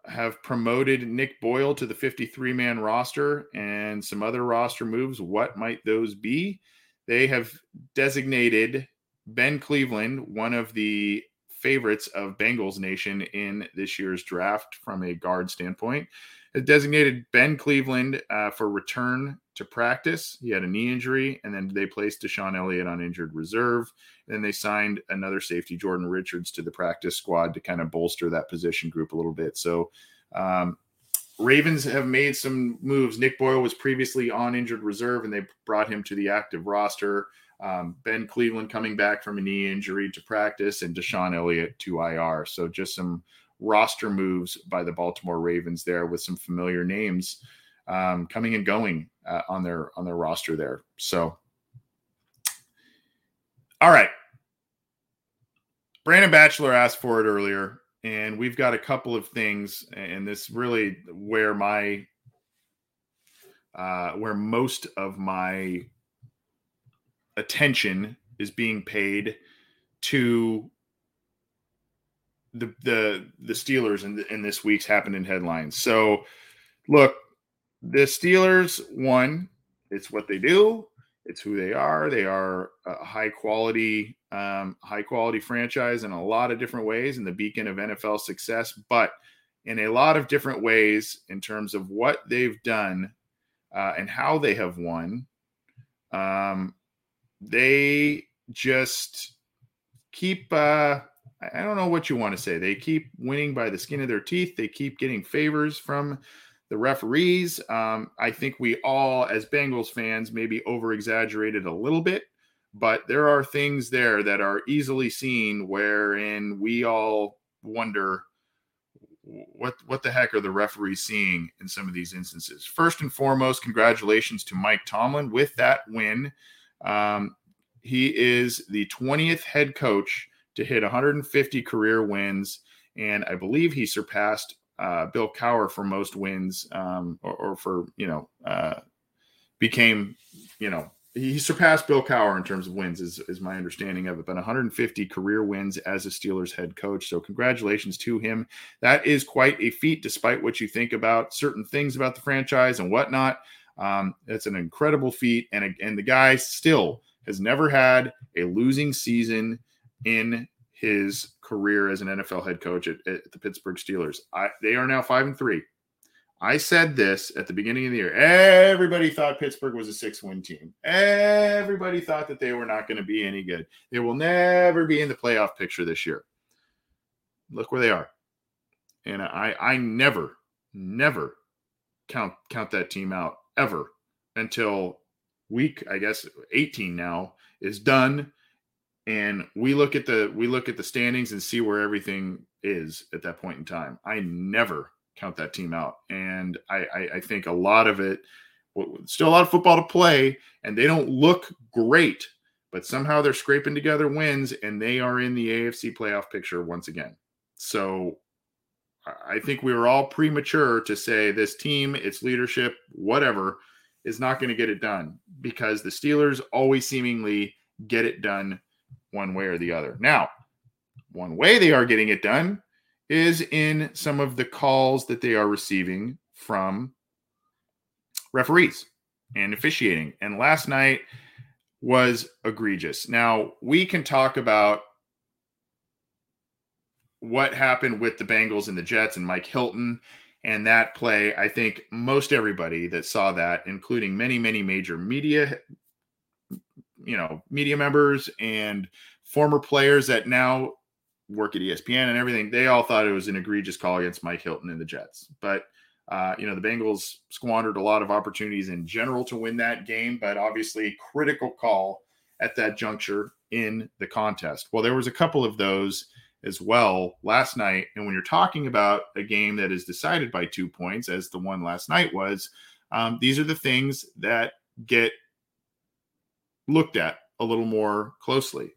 have promoted Nick Boyle to the fifty-three man roster and some other roster moves. What might those be? They have designated Ben Cleveland, one of the favorites of Bengals Nation in this year's draft from a guard standpoint, has designated Ben Cleveland uh, for return to practice. He had a knee injury, and then they placed Deshaun Elliott on injured reserve. Then they signed another safety, Jordan Richards, to the practice squad to kind of bolster that position group a little bit. So um, Ravens have made some moves. Nick Boyle was previously on injured reserve, and they brought him to the active roster. Um, Ben Cleveland coming back from a knee injury to practice, and Deshaun Elliott to I R. So just some roster moves by the Baltimore Ravens there with some familiar names um, coming and going uh, on their on their roster there. So, all right. Brandon Batchelor asked for it earlier, and we've got a couple of things, and this really where my uh, where most of my attention is being paid to the the the Steelers in, in this week's Happened in Headlines. So, look, the Steelers won. It's what they do. It's who they are. They are a high quality, um, high quality franchise in a lot of different ways, and the beacon of N F L success. But in a lot of different ways, in terms of what they've done uh, and how they have won. Um, They just keep, uh, I don't know what you want to say. They keep winning by the skin of their teeth. They keep getting favors from the referees. Um, I think we all, as Bengals fans, maybe over-exaggerated a little bit, but there are things there that are easily seen wherein we all wonder what, what the heck are the referees seeing in some of these instances. First and foremost, congratulations to Mike Tomlin with that win. Um, he is the twentieth head coach to hit one hundred fifty career wins. And I believe he surpassed, uh, Bill Cowher for most wins, um, or, or for, you know, uh, became, you know, he surpassed Bill Cowher in terms of wins is, is my understanding of it, but one hundred fifty career wins as a Steelers head coach. So congratulations to him. That is quite a feat, despite what you think about certain things about the franchise and whatnot. Um, that's an incredible feat. And, and the guy still has never had a losing season in his career as an N F L head coach at, at the Pittsburgh Steelers. I, they are now five and three. I said this at the beginning of the year. Everybody thought Pittsburgh was a six-win team. Everybody thought that they were not going to be any good. They will never be in the playoff picture this year. Look where they are. And I, I never, never count, count that team out. Ever until week, I guess, eighteen now is done, and we look at the we look at the standings and see where everything is at that point in time. I never count that team out, and I, I, I think a lot of it, still a lot of football to play, and they don't look great, but somehow they're scraping together wins, and they are in the A F C playoff picture once again. So I think we were all premature to say this team, its leadership, whatever, is not going to get it done, because the Steelers always seemingly get it done one way or the other. Now, one way they are getting it done is in some of the calls that they are receiving from referees and officiating. And last night was egregious. Now, we can talk about what happened with the Bengals and the Jets and Mike Hilton and that play. I think most everybody that saw that, including many, many major media, you know, media members and former players that now work at E S P N and everything, they all thought it was an egregious call against Mike Hilton and the Jets. But, uh, you know, the Bengals squandered a lot of opportunities in general to win that game, but obviously critical call at that juncture in the contest. Well, there was a couple of those as well last night. And when you're talking about a game that is decided by two points, as the one last night was, um, these are the things that get looked at a little more closely.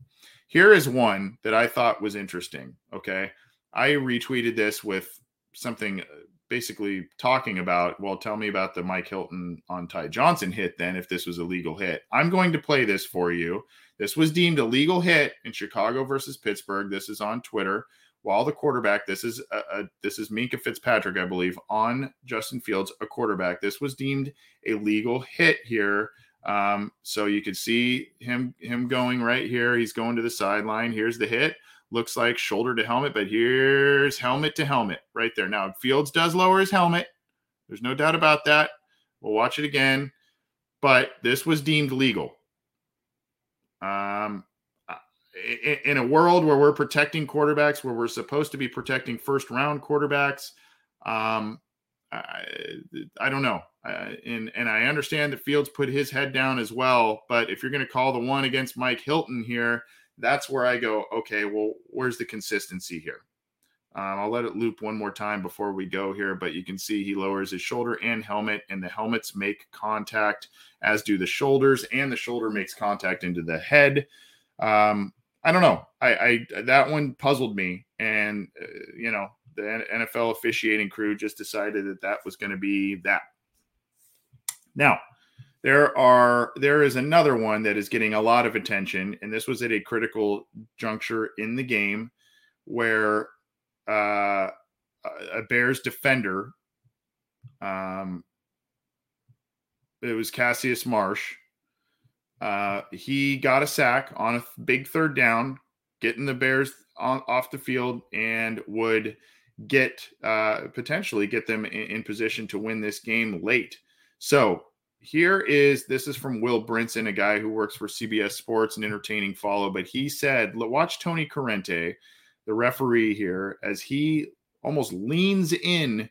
Here is one that I thought was interesting. Okay. I retweeted this with something basically talking about, well, tell me about the Mike Hilton on Ty Johnson hit then, if this was a legal hit. I'm going to play this for you. This was deemed a legal hit in Chicago versus Pittsburgh. This is on Twitter. While the quarterback, this is a, a, this is Minkah Fitzpatrick, I believe, on Justin Fields, a quarterback. This was deemed a legal hit here. Um, so you could see him him going right here. He's going to the sideline. Here's the hit. Looks like shoulder to helmet, but here's helmet to helmet right there. Now, Fields does lower his helmet. There's no doubt about that. We'll watch it again. but this was deemed legal. Um, in a world where we're protecting quarterbacks, where we're supposed to be protecting first-round quarterbacks, um, I, I don't know. Uh, and, and I understand that Fields put his head down as well, but if you're going to call the one against Mike Hilton here, that's where I go, okay, well, where's the consistency here? Um, I'll let it loop one more time before we go here, but you can see he lowers his shoulder and helmet, and the helmets make contact, as do the shoulders, and the shoulder makes contact into the head. Um, I don't know. I, I that one puzzled me, and uh, you know, the N F L officiating crew just decided that that was going to be that. Now, there are there is another one that is getting a lot of attention, and this was at a critical juncture in the game where. Uh, a Bears defender, um, it was Cassius Marsh. Uh, he got a sack on a big third down, getting the Bears on, off the field, and would get uh, potentially get them in, in position to win this game late. So here is, this is from Will Brinson, a guy who works for C B S Sports, an entertaining follow, but he said, watch Tony Corrente, the referee here, as he almost leans in,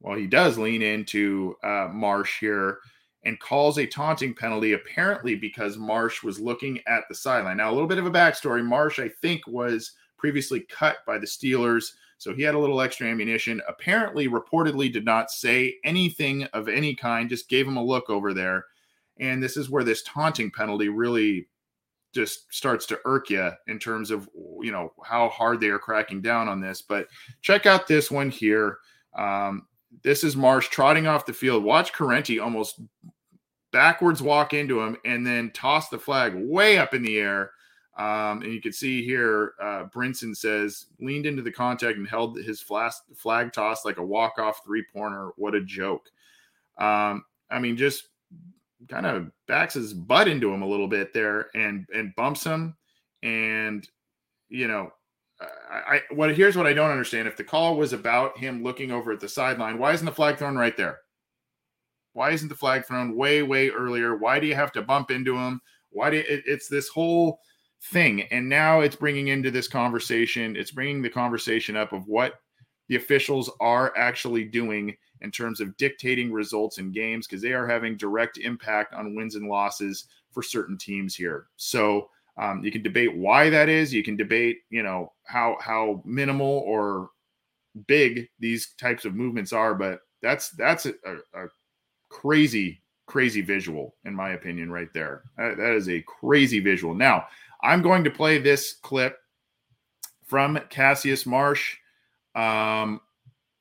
well, he does lean into uh, Marsh here and calls a taunting penalty, apparently because Marsh was looking at the sideline. Now, a little bit of a backstory. Marsh, I think, was previously cut by the Steelers, so he had a little extra ammunition. Apparently, reportedly did not say anything of any kind, just gave him a look over there. And this is where this taunting penalty really just starts to irk you in terms of, you know, how hard they are cracking down on this. But check out this one here. Um, this is Marsh trotting off the field. Watch Corrente almost backwards walk into him and then toss the flag way up in the air. Um, and you can see here, uh, Brinson says, leaned into the contact and held his flag, flag toss like a walk-off three-pointer. What a joke. Um, I mean, just kind of backs his butt into him a little bit there and, and bumps him. And, you know, I, I what here's what I don't understand. If the call was about him looking over at the sideline, why isn't the flag thrown right there? Why isn't the flag thrown way, way earlier? Why do you have to bump into him? Why do it, it's this whole thing. And now it's bringing into this conversation. It's bringing the conversation up of what the officials are actually doing in terms of dictating results in games, because they are having direct impact on wins and losses for certain teams here. So um, you can debate why that is. You can debate, you know, how how minimal or big these types of movements are, but that's that's a, a crazy, crazy visual, in my opinion, right there. That, that is a crazy visual. Now, I'm going to play this clip from Cassius Marsh. Um,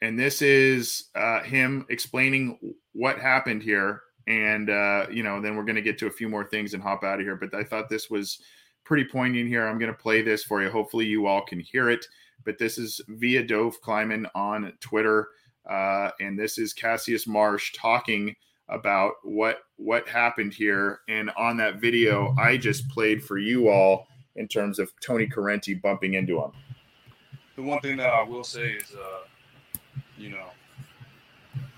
and this is uh, him explaining what happened here. And, uh, you know, then we're going to get to a few more things and hop out of here. But I thought this was pretty poignant here. I'm going to play this for you. Hopefully you all can hear it. But this is via Dove Kleiman on Twitter. Uh, and this is Cassius Marsh talking about what what happened here. And on that video I just played for you all in terms of Tony Corrente bumping into him. The one thing that I will say is, uh, you know,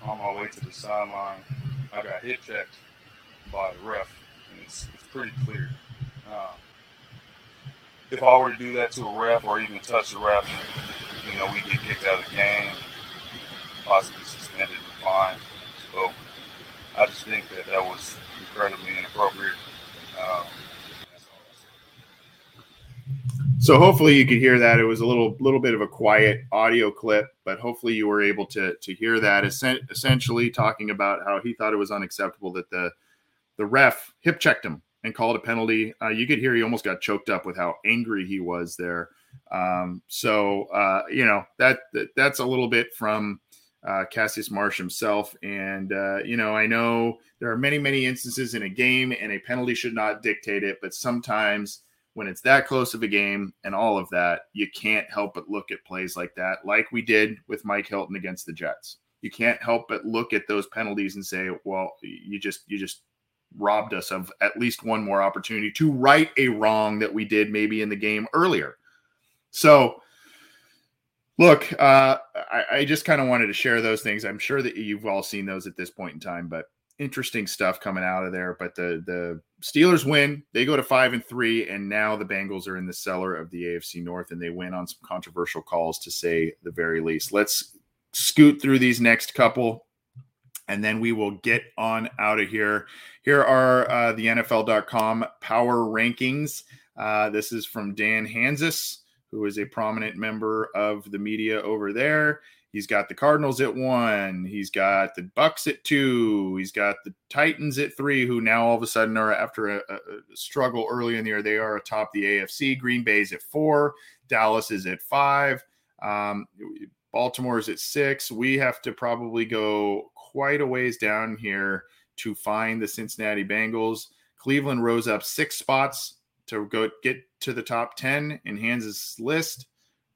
on my way to the sideline, I got hit checked by the ref, and it's, it's pretty clear. Uh, if I were to do that to a ref or even touch the ref, you know, we get kicked out of the game, possibly suspended and fined. So I just think that that was incredibly inappropriate. Um, So hopefully you could hear that. It was a little little bit of a quiet audio clip, but hopefully you were able to to hear that. Essentially talking about how he thought it was unacceptable that the the ref hip checked him and called a penalty. Uh, you could hear he almost got choked up with how angry he was there. Um, so uh, you know that, that that's a little bit from uh, Cassius Marsh himself. And uh, you know, I know there are many many instances in a game, and a penalty should not dictate it, but sometimes, when it's that close of a game and all of that, you can't help but look at plays like that, like we did with Mike Hilton against the Jets. You can't help but look at those penalties and say, well, you just you just robbed us of at least one more opportunity to right a wrong that we did maybe in the game earlier. So, look, uh, I, I just kind of wanted to share those things. I'm sure that you've all seen those at this point in time, but interesting stuff coming out of there. But the the Steelers win. They go to five and three, and now the Bengals are in the cellar of the A F C North, and they win on some controversial calls, to say the very least. Let's scoot through these next couple, and then we will get on out of here. Here are uh, the N F L dot com power rankings. Uh, this is from Dan Hansis, who is a prominent member of the media over there. He's got the Cardinals at one. He's got the Bucks at two. He's got the Titans at three, who now all of a sudden are, after a, a struggle early in the year, they are atop the A F C. Green Bay's at four. Dallas is at five. Um, Baltimore is at six. We have to probably go quite a ways down here to find the Cincinnati Bengals. Cleveland rose up six spots to go get to the top ten in Hans's list.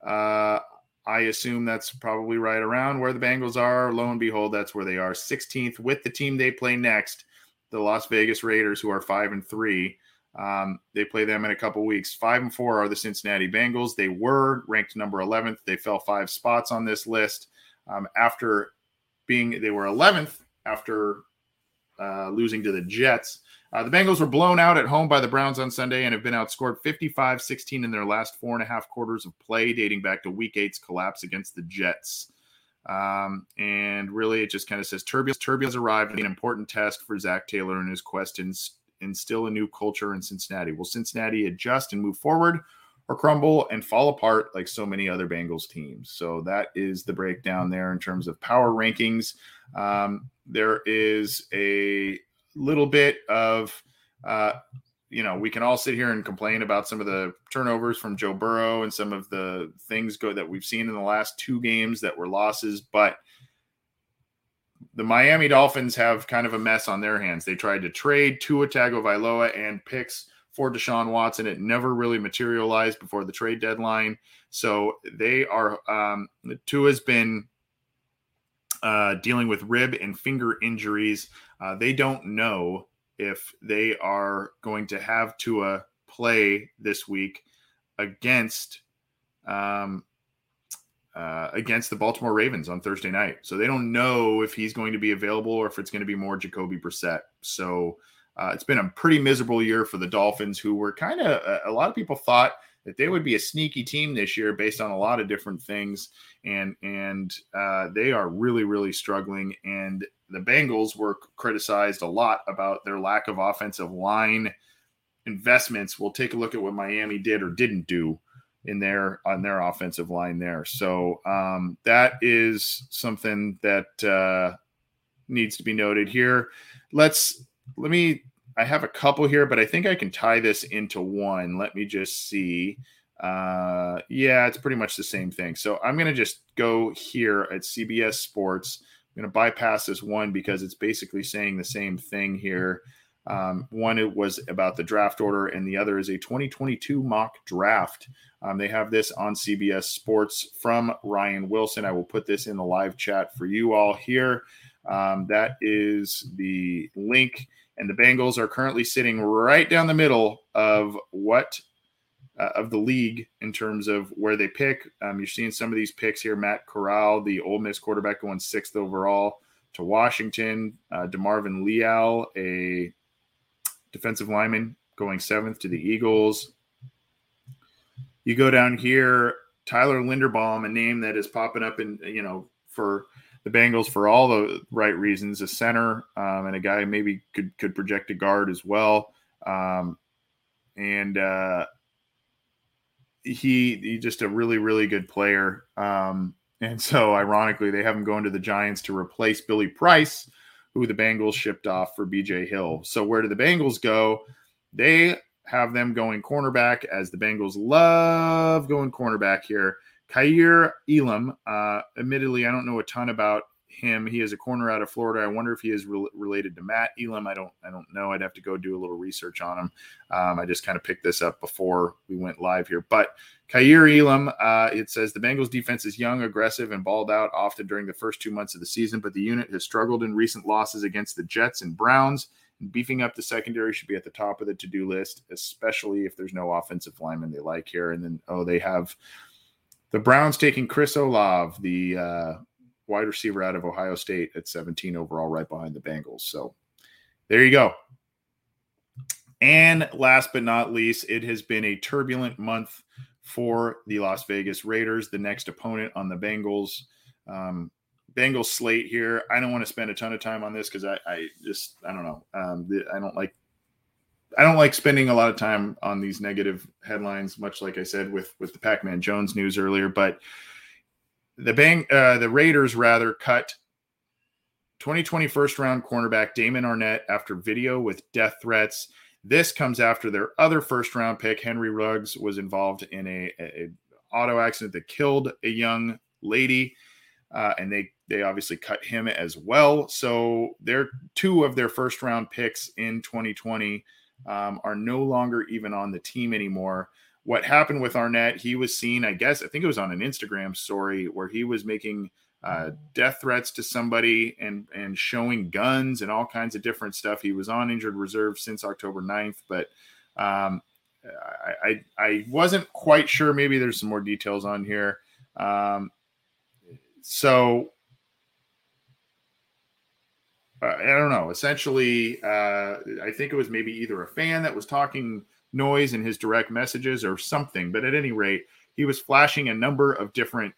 Uh, I assume that's probably right around where the Bengals are. Lo and behold, that's where they are. sixteenth with the team they play next, the Las Vegas Raiders, who are five and three. Um, they play them in a couple weeks. Five and four are the Cincinnati Bengals. They were ranked number eleventh. They fell five spots on this list um, after being, they were eleventh after uh, losing to the Jets. Uh, the Bengals were blown out at home by the Browns on Sunday and have been outscored fifty-five sixteen in their last four and a half quarters of play, dating back to Week eight's collapse against the Jets. Um, and really, it just kind of says turbulence, turbulence arrived and an important test for Zach Taylor in his quest to instill a new culture in Cincinnati. Will Cincinnati adjust and move forward, or crumble and fall apart like so many other Bengals teams? So that is the breakdown there in terms of power rankings. Um, there is a little bit of, uh, you know, we can all sit here and complain about some of the turnovers from Joe Burrow and some of the things go that we've seen in the last two games that were losses, but the Miami Dolphins have kind of a mess on their hands. They tried to trade Tua Tagovailoa and picks for Deshaun Watson. It never really materialized before the trade deadline. So they are, um, Tua's been, Uh, dealing with rib and finger injuries. Uh, they don't know if they are going to have Tua play this week against um, uh, against the Baltimore Ravens on Thursday night. So they don't know if he's going to be available or if it's going to be more Jacoby Brissett. So uh, it's been a pretty miserable year for the Dolphins, who were kind of, a lot of people thought that they would be a sneaky team this year based on a lot of different things. And, and uh, they are really, really struggling. And the Bengals were criticized a lot about their lack of offensive line investments. We'll take a look at what Miami did or didn't do in their, on their offensive line there. So um, that is something that uh, needs to be noted here. Let's, let me, I have a couple here, but I think I can tie this into one. Let me just see. Uh, yeah, it's pretty much the same thing. So I'm going to just go here at C B S Sports. I'm going to bypass this one because it's basically saying the same thing here. Um, one, it was about the draft order, and the other is a twenty twenty-two mock draft. Um, they have this on C B S Sports from Ryan Wilson. I will put this in the live chat for you all here. Um, that is the link. And the Bengals are currently sitting right down the middle of what uh, of the league in terms of where they pick. Um, you're seeing some of these picks here. Matt Corral, the Ole Miss quarterback, going sixth overall to Washington. Uh, DeMarvin Leal, a defensive lineman, going seventh to the Eagles. You go down here, Tyler Linderbaum, a name that is popping up in, you know, for the Bengals for all the right reasons, a center um, and a guy maybe could, could project a guard as well. Um, and uh, he, he just a really, really good player. Um, and so ironically, they have him going to the Giants to replace Billy Price, who the Bengals shipped off for B J Hill. So where do the Bengals go? They have them going cornerback, as the Bengals love going cornerback here. Khair Elam, uh, admittedly, I don't know a ton about him. He is a corner out of Florida. I wonder if he is re- related to Matt Elam. I don't I don't know. I'd have to go do a little research on him. Um, I just kind of picked this up before we went live here. But Khair Elam, uh, it says the Bengals defense is young, aggressive, and balled out often during the first two months of the season, but the unit has struggled in recent losses against the Jets and Browns. Beefing up the secondary should be at the top of the to-do list, especially if there's no offensive lineman they like here. And then, oh, they have – the Browns taking Chris Olav, the uh, wide receiver out of Ohio State, at seventeen overall, right behind the Bengals. So there you go. And last but not least, it has been a turbulent month for the Las Vegas Raiders. The next opponent on the Bengals, um, Bengals slate here. I don't want to spend a ton of time on this because I, I just, I don't know. Um, I don't like, I don't like spending a lot of time on these negative headlines, much like I said with, with the Pac-Man Jones news earlier, but the bang, uh, the Raiders rather cut twenty twenty first round cornerback Damon Arnette after video with death threats. This comes after their other first round pick, Henry Ruggs, was involved in a, a auto accident that killed a young lady. Uh, and they, they obviously cut him as well. So they're two of their first round picks in twenty twenty um, are no longer even on the team anymore. What happened with Arnette, he was seen, I guess, I think it was on an Instagram story where he was making uh, death threats to somebody and, and showing guns and all kinds of different stuff. He was on injured reserve since October ninth, but um, I, I, I wasn't quite sure. Maybe there's some more details on here. Um, so uh, I don't know. Essentially, uh, I think it was maybe either a fan that was talking noise in his direct messages or something, but at any rate, he was flashing a number of different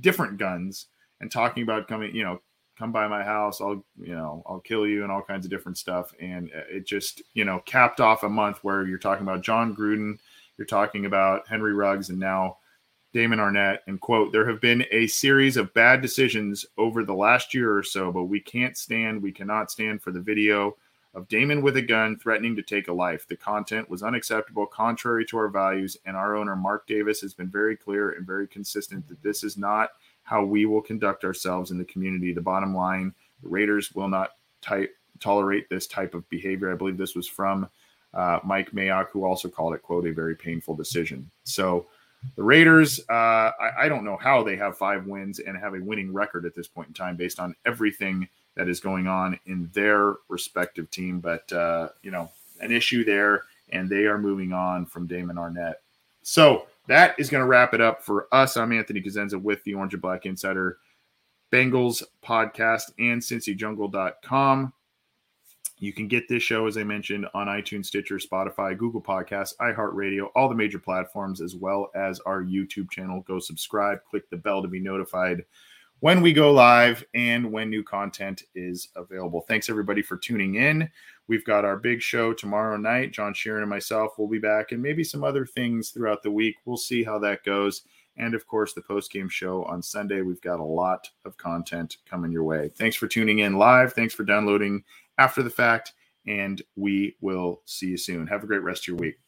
different guns and talking about coming, you know, come by my house, I'll, you know, I'll kill you and all kinds of different stuff. And it just, you know, capped off a month where you're talking about John Gruden, you're talking about Henry Ruggs, and now Damon Arnette. And quote, there have been a series of bad decisions over the last year or so, but we can't stand, we cannot stand for the video of Damon with a gun threatening to take a life. The content was unacceptable, contrary to our values, and our owner, Mark Davis, has been very clear and very consistent that this is not how we will conduct ourselves in the community. The bottom line, the Raiders will not type, tolerate this type of behavior. I believe this was from uh, Mike Mayock, who also called it, quote, a very painful decision. So the Raiders, uh, I, I don't know how they have five wins and have a winning record at this point in time based on everything that is going on in their respective team, but uh, you know, an issue there, and they are moving on from Damon Arnette. So that is going to wrap it up for us. I'm Anthony Cosenza with the Orange and Black Insider, Bengals podcast, and Cincy Jungle dot com. You can get this show, as I mentioned, on iTunes, Stitcher, Spotify, Google Podcasts, iHeartRadio, all the major platforms, as well as our YouTube channel. Go subscribe, click the bell to be notified when we go live and when new content is available. Thanks everybody for tuning in. We've got our big show tomorrow night. John Sheeran and myself will be back, and maybe some other things throughout the week. We'll see how that goes. And of course, the post-game show on Sunday. We've got a lot of content coming your way. Thanks for tuning in live. Thanks for downloading after the fact, and we will see you soon. Have a great rest of your week.